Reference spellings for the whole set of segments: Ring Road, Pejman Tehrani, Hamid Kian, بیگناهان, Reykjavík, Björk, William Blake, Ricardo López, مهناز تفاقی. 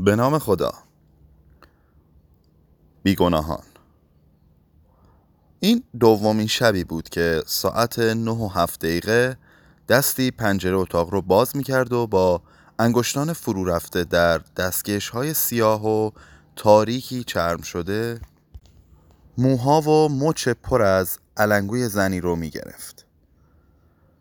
به نام خدا. بیگناهان. این دومین شبی بود که ساعت 9:07 دستی پنجره اتاق رو باز می‌کرد و با انگشتان فرو رفته در دستکش‌های سیاه و تاریکی چرم شده موها و مچ پر از علنگوی زنی رو می‌گرفت.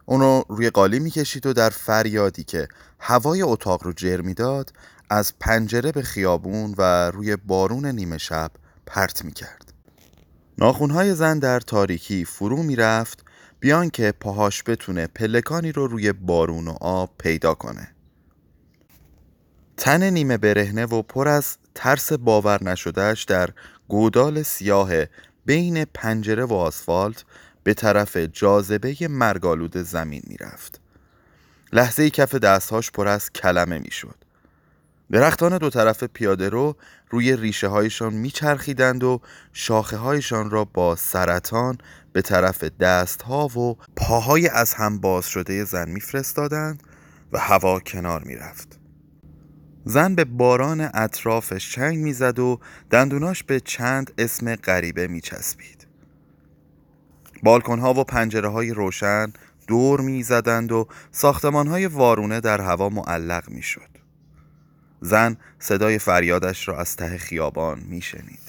اون رو روی قالی می‌کشید و در فریادی که هوای اتاق رو جر می‌داد از پنجره به خیابون و روی بارون نیمه شب پرت می‌کرد. ناخن‌های زن در تاریکی فرو می‌رفت بیان که پاهاش بتونه پلکانی رو روی بارون و آب پیدا کنه. تن نیمه برهنه و پر از ترس باور نشدهش در گودال سیاه بین پنجره و آسفالت به طرف جاذبه مرگالود زمین میرفت. لحظه‌ای کف دستهاش پر از کلمه میشد. درختان دو طرف پیاده رو روی ریشه هایشان میچرخیدند و شاخه هایشان را با سرطان به طرف دست ها و پاهای از هم باز شده زن میفرستادند و هوا کنار میرفت. زن به باران اطرافش چنگ میزد و دندوناش به چند اسم غریبه میچسبید. بالکن ها و پنجره های روشن دور میزدند و ساختمان های وارونه در هوا معلق میشد. زن صدای فریادش را از ته خیابان میشنید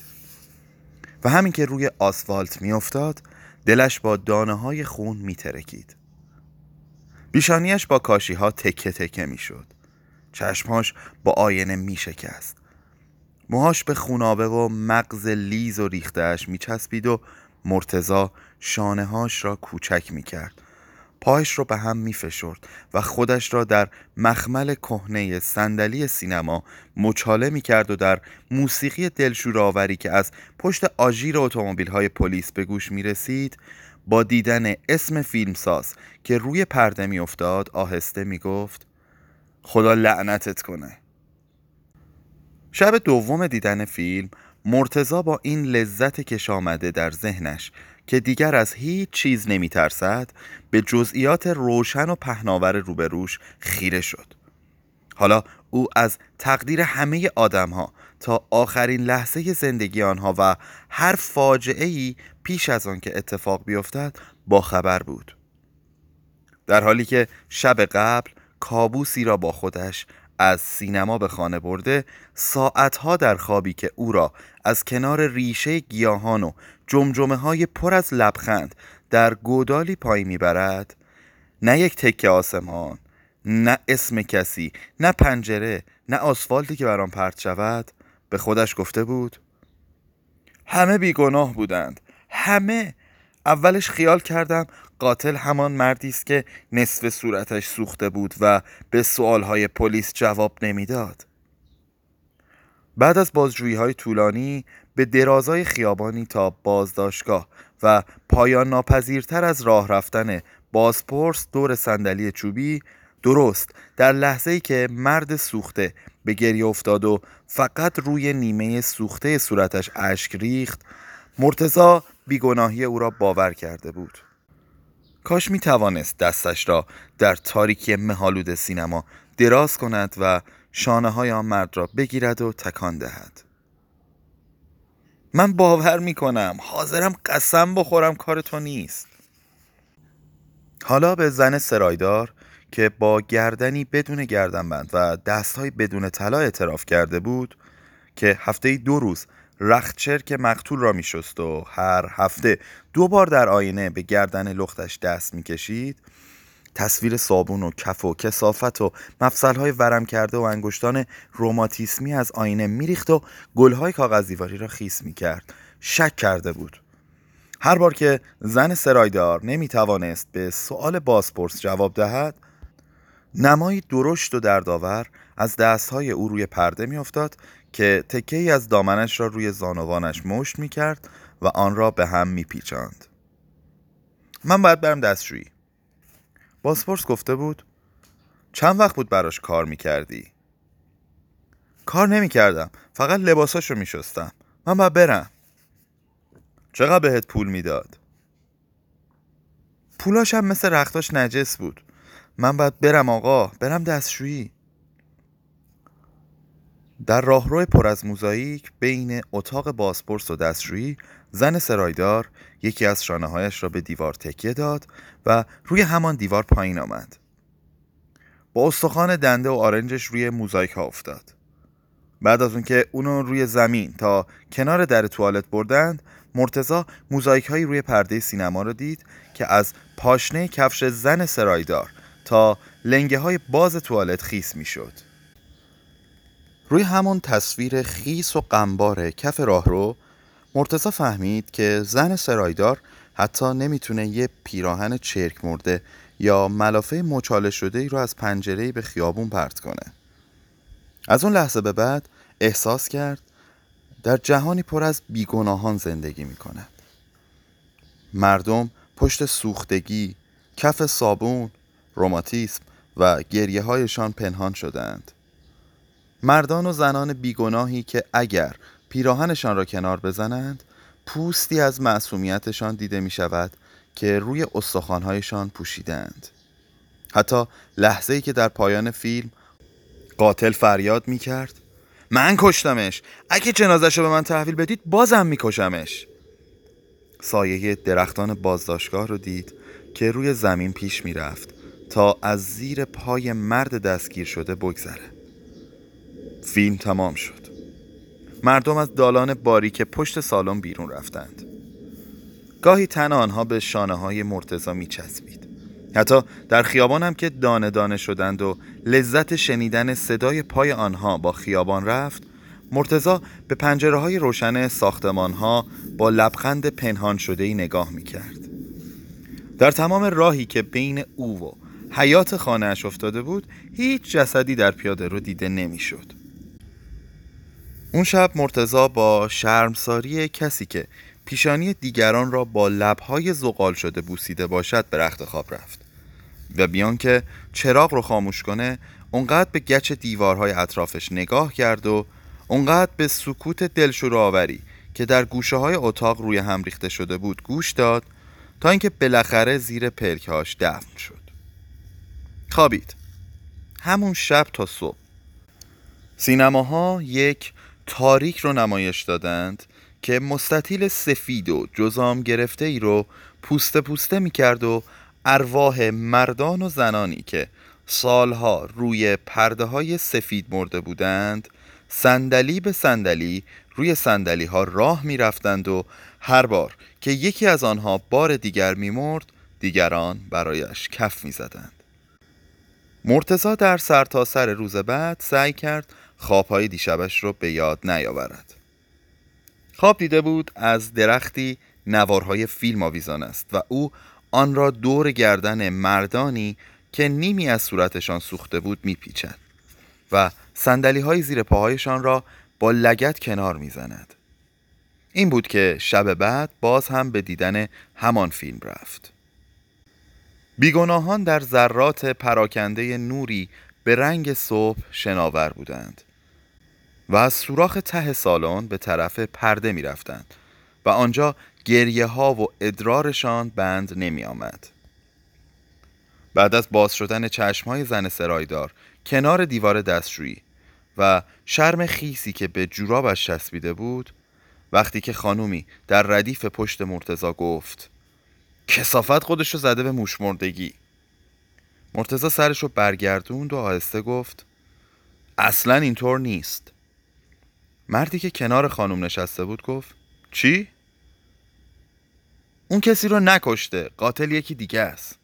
و همین که روی آسفالت میافتاد دلش با دانه های خون میترکید. پیشانیش با کاشی ها تکه تکه میشد. چشمهاش با آینه میشکست. موهاش به خونابه و مغز لیز و ریختهش میچسبید و مرتضی شانه هاش را کوچک میکرد. پایش رو به هم میفشرد و خودش را در مخمل کهنه صندلی سینما مچاله میکرد و در موسیقی دلشورآوری که از پشت آژیر اتومبیل‌های پلیس به گوش میرسید با دیدن اسم فیلمساز که روی پرده میافتاد آهسته میگفت خدا لعنتت کنه. شب دوم دیدن فیلم مرتضی با این لذت کش آمده در ذهنش که دیگر از هیچ چیز نمی ترسد به جزئیات روشن و پهناور روبروش خیره شد. حالا او از تقدیر همه آدم ها تا آخرین لحظه زندگی آنها و هر فاجعه‌ای پیش از آن که اتفاق بیفتد با خبر بود. در حالی که شب قبل کابوسی را با خودش از سینما به خانه برده ساعتها در خوابی که او را از کنار ریشه گیاهان و جمجمه‌های پر از لبخند در گودالی پای میبرد، نه یک تکه آسمان، نه اسم کسی، نه پنجره، نه آسفالتی که برام پرت شود، به خودش گفته بود همه بیگناه بودند، همه. اولش خیال کردم قاتل همان مردی است که نصف صورتش سوخته بود و به سوالهای پلیس جواب نمیداد. بعد از بازجویی‌های طولانی به درازای خیابانی تا بازداشتگاه و پایان ناپذیرتر از راه رفتن بازپرس دور صندلی چوبی، درست در لحظه‌ای که مرد سوخته به گریه افتاد و فقط روی نیمه سوخته صورتش اشک ریخت، مرتضی بیگناهی او را باور کرده بود. کاش می توانست دستش را در تاریکی مه‌آلود سینما دراز کند و شانه های آن مرد را بگیرد و تکان دهد. من باور می کنم، حاضرم قسم بخورم کار تو نیست. حالا به زن سرایدار که با گردنی بدون گردنبند و دستهای بدون طلا اعتراف کرده بود که هفته‌ای 2 روز رختچر که مقتول را می شست و هر هفته 2 بار در آینه به گردن لختش دست می کشید، تصویر صابون و کف و کثافت و مفصلهای ورم کرده و انگشتان روماتیسمی از آینه می ریخت و گلهای کاغذیواری را خیس می کرد. شک کرده بود. هر بار که زن سرایدار نمی توانست به سؤال بازپرس جواب دهد، نمایی درشت و دردآور از دستهای او روی پرده می افتاد که تکه‌ای از دامنش را روی زانوانش مشت می‌کرد و آن را به هم می‌پیچاند. من باید برم دستشویی. بازپرس گفته بود چند وقت بود براش کار می‌کردی؟ کار نمی‌کردم، فقط لباساشو می‌شستم. من باید برم. چقدر بهت پول میداد؟ پولاش هم مثل رختاش نجس بود. من باید برم آقا، برم دستشویی. در راهرو پر از موزاییک بین اتاق بازپرس و دستشویی، زن سرایدار یکی از شانه‌هایش را به دیوار تکیه داد و روی همان دیوار پایین آمد. با استخوان دنده و آرنجش روی موزاییک ها افتاد. بعد از اون که اونو روی زمین تا کنار در توالت بردند، مرتضی موزاییک هایی روی پرده سینما را دید که از پاشنه کفش زن سرایدار تا لنگه های باز توالت خیس می شد. روی همون تصویر خیس و قنبار کف راهرو، مرتضی فهمید که زن سرایدار حتی نمیتونه یه پیراهن چرک مرده یا ملافه مچاله شده ای رو از پنجره‌ای به خیابون پرت کنه. از اون لحظه به بعد احساس کرد در جهانی پر از بیگناهان زندگی میکنه. مردم پشت سوختگی، کف صابون، روماتیسم و گریه هایشان پنهان شدند. مردان و زنان بیگناهی که اگر پیراهنشان را کنار بزنند، پوستی از معصومیتشان دیده می شود که روی استخوان‌هایشان پوشیدند. حتی لحظه‌ای که در پایان فیلم قاتل فریاد می کرد من کشتمش، اگه جنازه‌شو به من تحویل بدید بازم می کشمش، سایه درختان بازداشتگاه رو دید که روی زمین پیش می رفت تا از زیر پای مرد دستگیر شده بگذره. فیلم تمام شد. مردم از دالان باریک پشت سالن بیرون رفتند. گاهی تن آنها به شانه‌های مرتضی می‌چسبید. حتی در خیابان هم که دانه دانه شدند و لذت شنیدن صدای پای آنها با خیابان رفت، مرتضی به پنجره‌های روشن ساختمان‌ها با لبخند پنهان شده‌ای نگاه می‌کرد. در تمام راهی که بین او و حیات خانه‌اش افتاده بود، هیچ جسدی در پیاده رو دیده نمی‌شد. اون شب مرتضی با شرمساری کسی که پیشانی دیگران را با لب‌های زغال شده بوسیده باشد به رخت خواب رفت و بیان که چراغ رو خاموش کنه، اونقدر به گچ دیوارهای اطرافش نگاه کرد و اونقدر به سکوت دلشوراوری که در گوشه‌های اتاق روی هم ریخته شده بود گوش داد تا اینکه بالاخره زیر پلک‌هاش دفن شد. خوابید. همون شب تا صبح. سینماها یک تاریک رو نمایش دادند که مستطیل سفید و جزام گرفته ای رو پوسته پوسته می کرد و ارواح مردان و زنانی که سالها روی پرده های سفید مرده بودند، صندلی به صندلی روی صندلی ها راه می رفتند و هر بار که یکی از آنها بار دیگر می مرد، دیگران برایش کف می زدند. مرتضی در سرتاسر روز بعد سعی کرد خوابهای دیشبش رو به یاد نیاورد. خواب دیده بود از درختی نوارهای فیلم آویزان است و او آن را دور گردن مردانی که نیمی از صورتشان سوخته بود میپیچد و صندلی‌های زیر پاهایشان را با لگد کنار میزند. این بود که شب بعد باز هم به دیدن همان فیلم رفت. بیگناهان در ذرات پراکنده نوری به رنگ صبح شناور بودند و از سوراخ ته سالن به طرف پرده می رفتند و آنجا گریه ها و ادرارشان بند نمی آمد. بعد از باز شدن چشم های زن سرایدار کنار دیوار دستشویی و شرم خیسی که به جورابش چسبیده بود، وقتی که خانومی در ردیف پشت مرتضی گفت کثافت خودشو زده به موش مردگی، مرتضی سرشو برگردوند و آهسته گفت اصلا اینطور نیست. مردی که کنار خانم نشسته بود گفت چی؟ اون کسی رو نکشته، قاتل یکی دیگه است.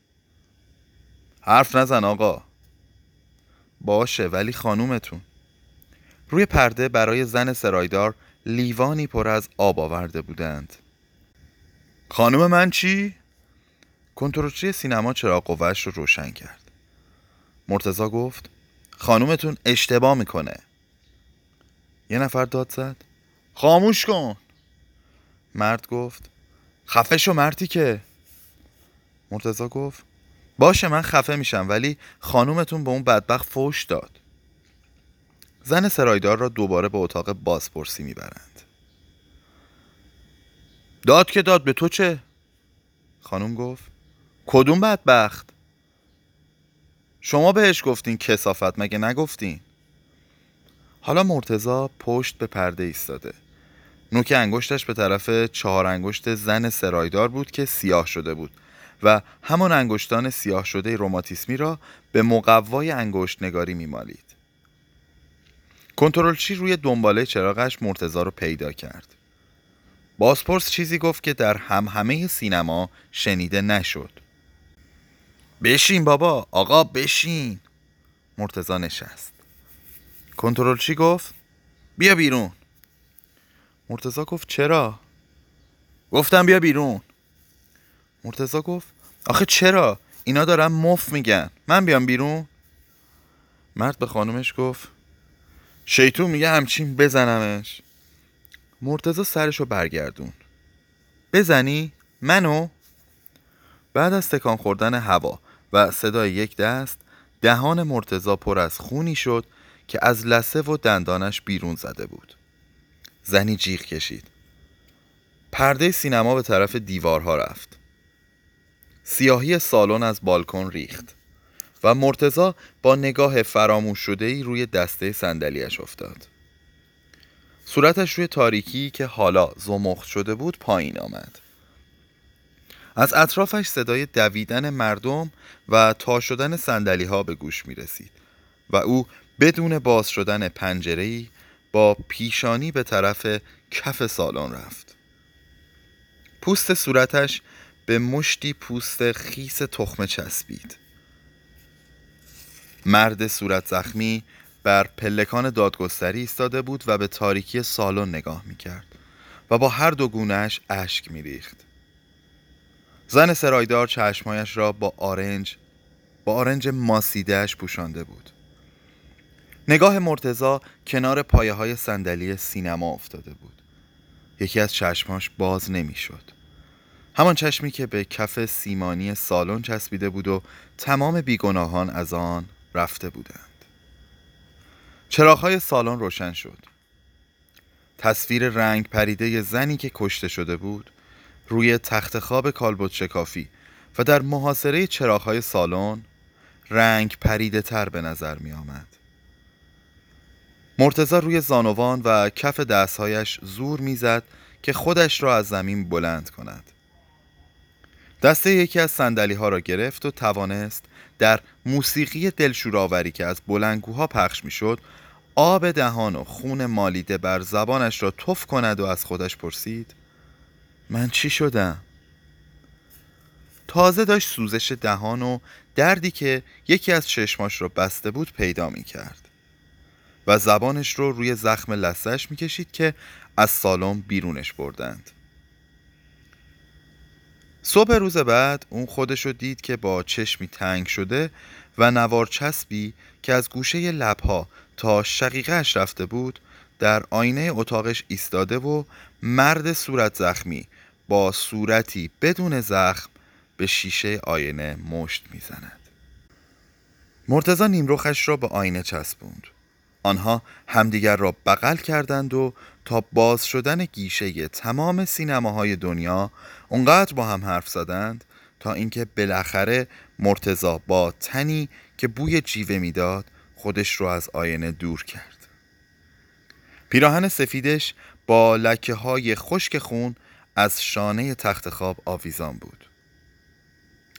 حرف نزن آقا. باشه ولی خانومتون. روی پرده برای زن سرایدار لیوانی پر از آب آورده بودند. خانوم من چی؟ کنترلچی سینما چراغ قوه‌اش رو روشن کرد. مرتضی گفت خانومتون اشتباه میکنه. یه نفر داد زد خاموش کن. مرد گفت خفه شو مردی که. مرتضی گفت باشه من خفه میشم، ولی خانومتون به اون بدبخت فحش داد. زن سرایدار را دوباره به اتاق بازپرسی میبرند. داد که داد، به تو چه؟ خانوم گفت کدوم بدبخت؟ شما بهش گفتین کثافت مگه نگفتین؟ حالا مرتضی پشت به پرده ایستاده. نوک انگشتش به طرف چهار انگشت زن سرایدار بود که سیاه شده بود و همان انگشتان سیاه شده روماتیسمی را به مقوای انگشت نگاری می‌مالید. کنترلچی روی دنباله چراغش مرتضی را پیدا کرد. بازپرس چیزی گفت که در همهمه سینما شنیده نشد. بشین بابا، آقا بشین. مرتضی نشست. کنترلچی گفت بیا بیرون. مرتضی گفت چرا؟ گفتم بیا بیرون. مرتضی گفت آخه چرا؟ اینا دارن مف میگن. من بیام بیرون؟ مرد به خانومش گفت شیطون میگه همچین بزنمش. مرتضی سرشو برگردون. بزنی؟ منو؟ بعد از تکان خوردن هوا و صدای یک دست، دهان مرتضی پر از خونی شد که از لثه و دندانش بیرون زده بود. زنی جیغ کشید. پرده سینما به طرف دیوارها رفت. سیاهی سالن از بالکن ریخت و مرتضی با نگاه فراموش شده‌ای روی دسته صندلی‌اش افتاد. صورتش روی تاریکی که حالا زمخت شده بود پایین آمد. از اطرافش صدای دویدن مردم و تا شدن صندلی‌ها به گوش می‌رسید و او بدون باز شدن پنجره‌ای با پیشانی به طرف کف سالن رفت. پوست صورتش به مشتی پوست خیس تخمه چسبید. مرد صورت زخمی بر پلکان دادگستری ایستاده بود و به تاریکی سالن نگاه می‌کرد و با هر دو گونه‌اش اشک می‌ریخت. زن سرایدار چشمایش را با آرنج ماسیدهش پوشانده بود. نگاه مرتضی کنار پایه های صندلی سینما افتاده بود. یکی از چشماش باز نمی شد. همان چشمی که به کف سیمانی سالن چسبیده بود و تمام بیگناهان از آن رفته بودند. چراغ‌های سالن روشن شد. تصویر رنگ پریده ی زنی که کشته شده بود روی تخت خواب کالبد شکافی و در محاصره چراغ‌های سالن رنگ پریده تر به نظر می آمد. مرتضی روی زانوان و کف دستهایش زور میزد که خودش را از زمین بلند کند. دسته یکی از صندلی ها را گرفت و توانست در موسیقی دلشوراوری که از بلندگوها پخش میشد آب دهان و خون مالیده بر زبانش را تف کند و از خودش پرسید من چی شدم؟ تازه داشت سوزش دهان و دردی که یکی از چشماش را بسته بود پیدا می کرد و زبانش رو روی زخم لثه‌اش می‌کشید که از سالن بیرونش بردند. صبح روز بعد اون خودشو دید که با چشمی تنگ شده و نوار چسبی که از گوشه لب‌ها تا شقیقه‌اش رفته بود در آینه اتاقش ایستاده و مرد صورت زخمی با صورتی بدون زخم به شیشه آینه مشت می‌زند. مرتضی نیمروخش را به آینه چسبوند. آنها همدیگر را بغل کردند و تا باز شدن گیشه تمام سینماهای دنیا اونقدر با هم حرف زدند تا اینکه بالاخره مرتضی با تنی که بوی جیوه میداد خودش را از آینه دور کرد. پیراهن سفیدش با لکه های خشک خون از شانه تخت خواب آویزان بود.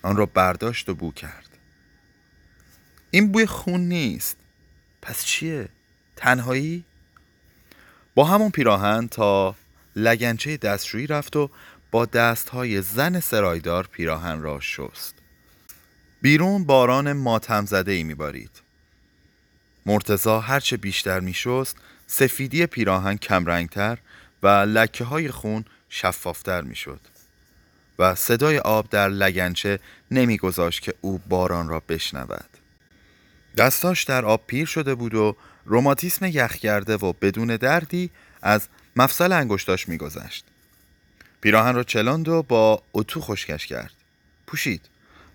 آن را برداشت و بو کرد. این بوی خون نیست. پس چیه؟ تنهایی؟ با همون پیراهن تا لگنچه دستشویی رفت و با دستهای زن سرایدار پیراهن را شست. بیرون باران ماتم زده‌ای می‌بارید. مرتضی هرچه بیشتر می‌شست، سفیدی پیراهن کم رنگتر و لکه‌های خون شفافتر می‌شد و صدای آب در لگنچه نمی‌گذاشت که او باران را بشنود. دستاش در آب پیر شده بود و روماتیسم یخ کرده و بدون دردی از مفصل انگشتاش میگذشت. پیراهن را چلاند و با اتو خشکش کرد. پوشید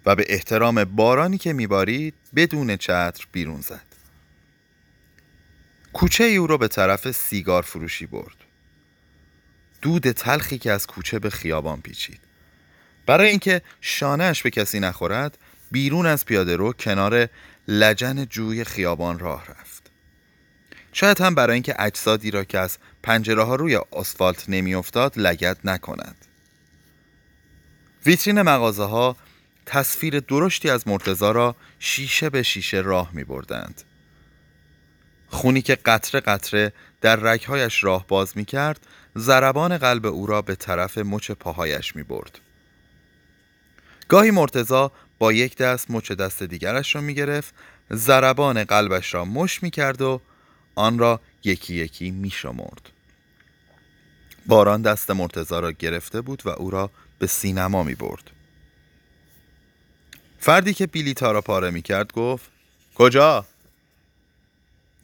و به احترام بارانی که میبارید بدون چتر بیرون زد. کوچه او را به طرف سیگار فروشی برد. دود تلخی که از کوچه به خیابان پیچید. برای اینکه شانهش به کسی نخورد بیرون از پیاده رو کنار لجن جوی خیابان راه رفت. شاید هم برای اینکه اجسادی را که از پنجره‌ها روی آسفالت نمی‌افتاد لگد نکند. ویترین مغازه‌ها تصویر درشتی از مرتضی را شیشه به شیشه راه می‌بردند. خونی که قطره قطره در رگ‌هایش راه باز می‌کرد، ضربان قلب او را به طرف مچ پاهایش می‌برد. گاهی مرتضی با یک دست مچ دست دیگرش را می‌گرفت، ضربان قلبش را مش می‌کرد و آن را یکی یکی می‌شمرد. باران دست مرتضی را گرفته بود و او را به سینما می‌برد. فردی که بلیط‌ها را پاره می‌کرد گفت: کجا؟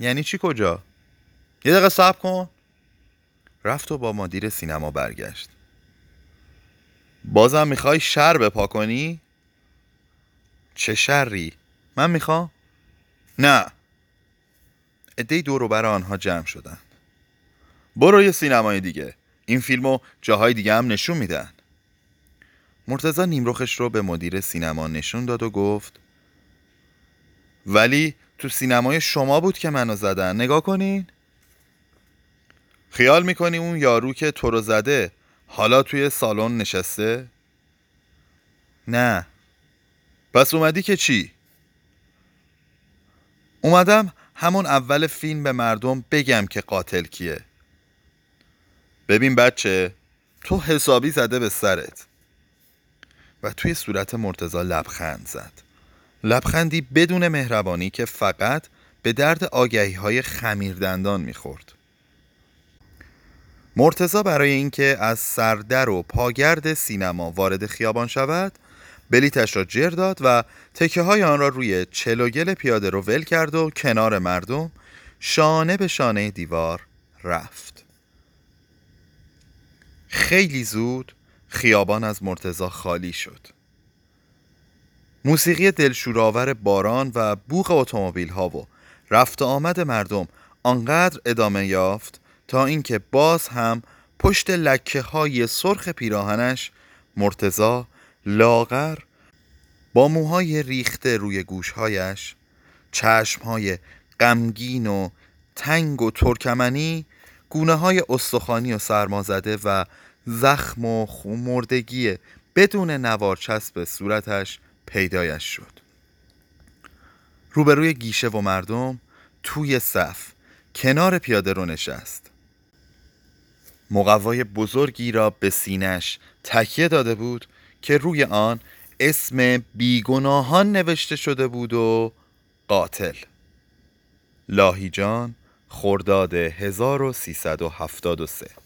یعنی چی کجا؟ یه دقیقه صبر کن. رفت و با مدیر سینما برگشت. بازم میخوای شر بپا کنی؟ چه شری؟ من میخوام؟ نه. عده‌ای دور و بر آنها جمع شدند. برو یه سینمای دیگه. این فیلمو جاهای دیگه هم نشون میدن. مرتضی نیمرخش رو به مدیر سینما نشون داد و گفت: ولی تو سینمای شما بود که منو زدن، نگاه کنین. خیال میکنی اون یارو که تو رو زده حالا توی سالن نشسته؟ نه. پس اومدی که چی؟ اومدم همون اول فیلم به مردم بگم که قاتل کیه. ببین بچه، تو حسابی زده به سرت. و توی صورت مرتضی لبخند زد، لبخندی بدون مهربانی که فقط به درد آگهی‌های خمیردندان می‌خورد. مرتضی برای اینکه از سردر و پاگرد سینما وارد خیابان شود، بلیتش را جر داد و تکه‌های آن را روی چلوگل پیاده رو ول کرد و کنار مردم شانه به شانه دیوار رفت. خیلی زود خیابان از مرتضی خالی شد. موسیقی دلشوراور باران و بوق اتومبیل‌ها و رفت و آمد مردم آنقدر ادامه یافت تا اینکه باز هم پشت لکه‌های سرخ پیراهنش مرتضی لاغر با موهای ریخته روی گوش‌هایش، چشم‌های غمگین و تنگ و ترکمنی، گونه‌های استخوانی و سرمازده و زخم و مردگی بدون نوارچسب صورتش پیدایش شد. روبروی گیشه و مردم توی صف کنار پیاده رو نشست. مقوای بزرگی را به سینه‌اش تکیه داده بود که روی آن اسم بیگناهان نوشته شده بود و قاتل لاهیجان، خرداد 1373.